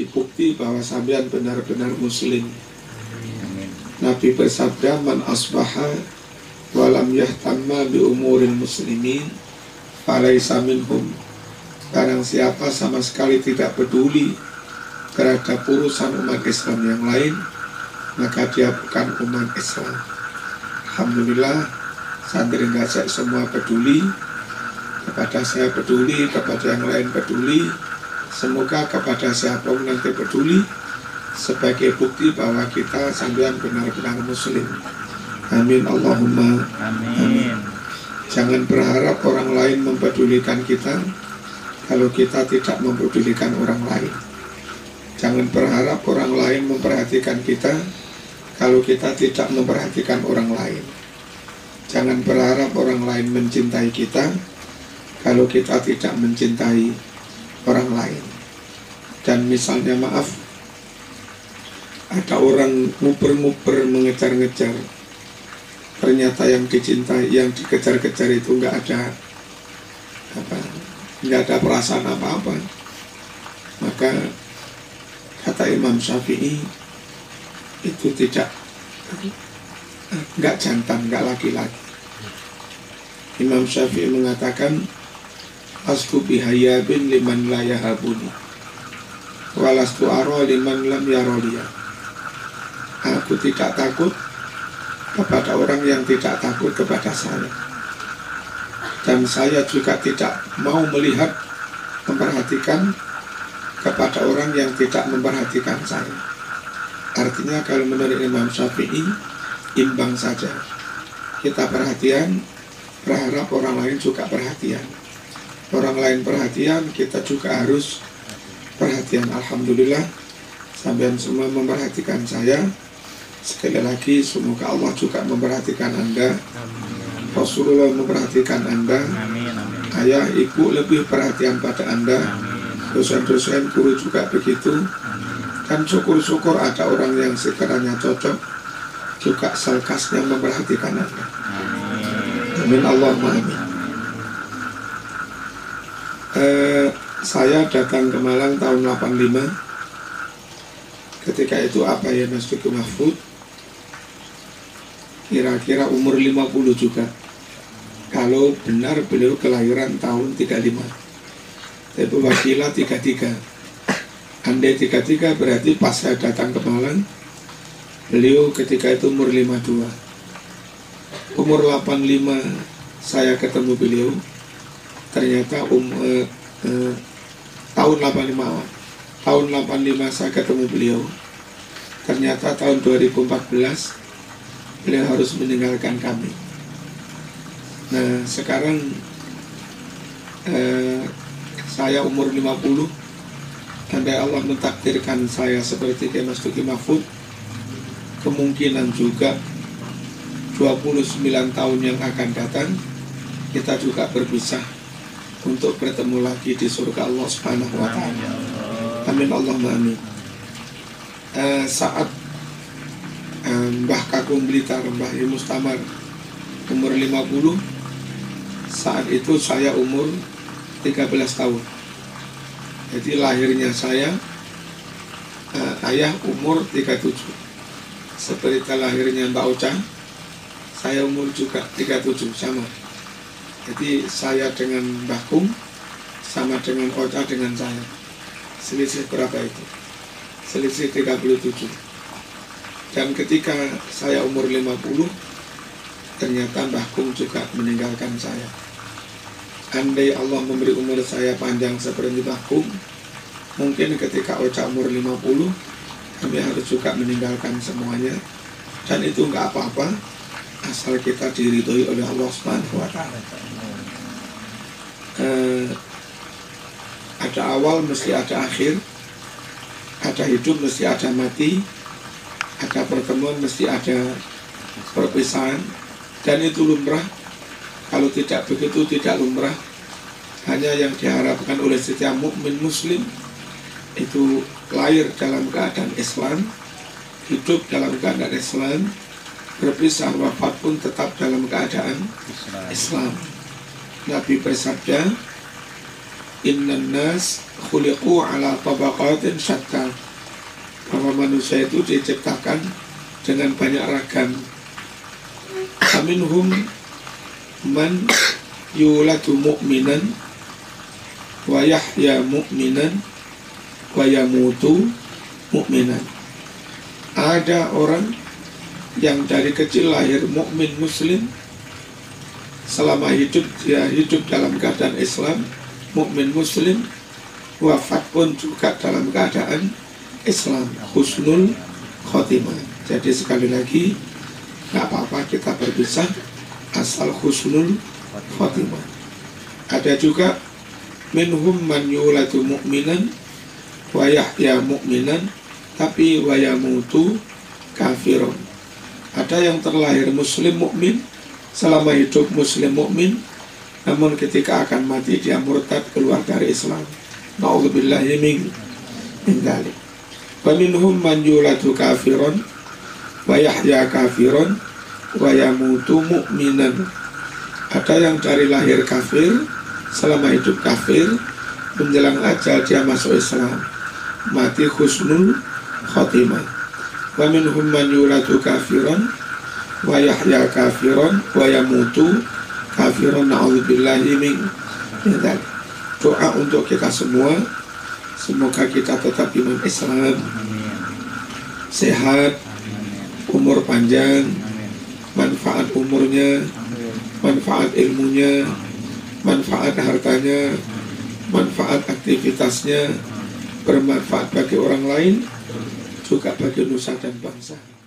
menjadi bukti bahwa sampean benar-benar muslim. Nabi bersabda, man asbaha walam yahtamma bi umurin muslimin falaisa minhum. Barang siapa sama sekali tidak peduli terhadap urusan umat Islam yang lain, maka dia bukan umat Islam. Alhamdulillah, santri Ngajak semua peduli. Kepada saya peduli, kepada yang lain peduli. Semoga kepada siapapun nanti peduli, sebagai bukti bahwa kita sampean benar-benar muslim. Amin Allahumma amin. Jangan berharap orang lain mempedulikan kita kalau kita tidak mempedulikan orang lain. Jangan berharap orang lain memperhatikan kita kalau kita tidak memperhatikan orang lain. Jangan berharap orang lain mencintai kita kalau kita tidak mencintai orang lain. Dan misalnya, maaf, ada orang nguper-nguper mengejar-ngejar, ternyata yang dicintai, yang dikejar-kejar itu nggak ada nggak ada perasaan apa-apa. Maka kata Imam Syafi'i, itu tidak nggak jantan, nggak laki-laki. Imam Syafi'i mengatakan, asku bihayabin liman layahabuni walastu aro liman lam yarolia. Aku tidak takut kepada orang yang tidak takut kepada saya, dan saya juga tidak mau melihat, memperhatikan kepada orang yang tidak memperhatikan saya. Artinya kalau menurut Imam Syafi'i, imbang saja. Kita perhatian, berharap orang lain juga perhatian. Orang lain perhatian, kita juga harus perhatian. Alhamdulillah, sampean semua memperhatikan saya. Sekali lagi, semoga Allah juga memperhatikan Anda. Rasulullah memperhatikan Anda. Amin, amin. Ayah, ibu lebih perhatian pada Anda. Dosen-dosen, guru juga begitu. Amin. Dan syukur-syukur ada orang yang sekiranya cocok juga selkasnya memperhatikan Anda. Amin, amin. Allahumma amin. Saya datang ke Malang tahun 85. Ketika itu apa ya, Mas Fikri Mahfud, kira-kira umur 50 juga, kalau benar beliau kelahiran tahun 35, tapi Wakilah 33. Andai 33 berarti pas saya datang ke Malang, beliau ketika itu umur 52. Umur 85 saya ketemu beliau, ternyata tahun 85. Tahun 85 saya ketemu beliau, ternyata tahun 2014 beliau harus meninggalkan kami. Nah sekarang saya umur 50. Andai Allah mentakdirkan saya seperti kayak Mas Duki Mahfud, kemungkinan juga 29 tahun yang akan datang kita juga berpisah untuk bertemu lagi di surga Allah Subhanahu wa ta'ala. Amin Allahumma amin. Saat Mbah Kakum Blitar, Mbah Mustamar umur 50, saat itu saya umur 13 tahun. Jadi lahirnya saya, ayah umur 37. Seperti lahirnya Mbah Ocah, saya umur juga 37, sama. Jadi saya dengan Mbah Kum sama dengan Ocah dengan saya. Selisih berapa itu? Selisih 37. Dan ketika saya umur 50, ternyata Mbah Kum juga meninggalkan saya. Andai Allah memberi umur saya panjang seperti Mbah Kum, mungkin ketika Ocah umur 50, kami harus juga meninggalkan semuanya. Dan itu nggak apa-apa, asal kita diridhoi oleh Allah Subhanahu wa ta'ala. Ada awal, mesti ada akhir. Ada hidup, mesti ada mati. Ada pertemuan, mesti ada perpisahan. Dan itu lumrah. Kalau tidak begitu, tidak lumrah. Hanya yang diharapkan oleh setiap mukmin muslim itu lahir dalam keadaan Islam, hidup dalam keadaan Islam, berpisah wafat pun tetap dalam keadaan Islam. Nabi bersabda, Innan nas khuliqu ala tabaqatin syatta. Bahwa manusia itu diciptakan dengan banyak ragam. Aminhum man yulatu mu'minan wa yahya mu'minan wa yamutu mu'minan. Ada orang yang dari kecil lahir mukmin muslim, selama hidup dia hidup dalam keadaan Islam, mukmin muslim, wafat pun juga dalam keadaan Islam, husnul khotimah. Jadi sekali lagi, nggak apa-apa kita berpisah asal husnul khotimah. Ada juga minhum man yuladu mu'minan wa yahya mu'minan tapi wa yamutu kafirun. Ada yang terlahir muslim mukmin, selama hidup muslim mukmin, namun ketika akan mati dia murtad keluar dari Islam. Na'udzubillahi min dzalik. Wa minhum man yuladu kafirun wa yahya kafirun wa yamutu mu'minan. Ada yang dari lahir kafir, selama hidup kafir, menjelang ajal dia masuk Islam, mati husnul khotimah. Wa minhum man yuladu kafirun wa yahya kafirun wa yamutu kafirun. Na'udzubillahi min dzalik. Doa untuk kita semua, semoga kita tetap iman Islam, sehat, umur panjang, manfaat umurnya, manfaat ilmunya, manfaat hartanya, manfaat aktivitasnya, bermanfaat bagi orang lain, juga bagi nusa dan bangsa.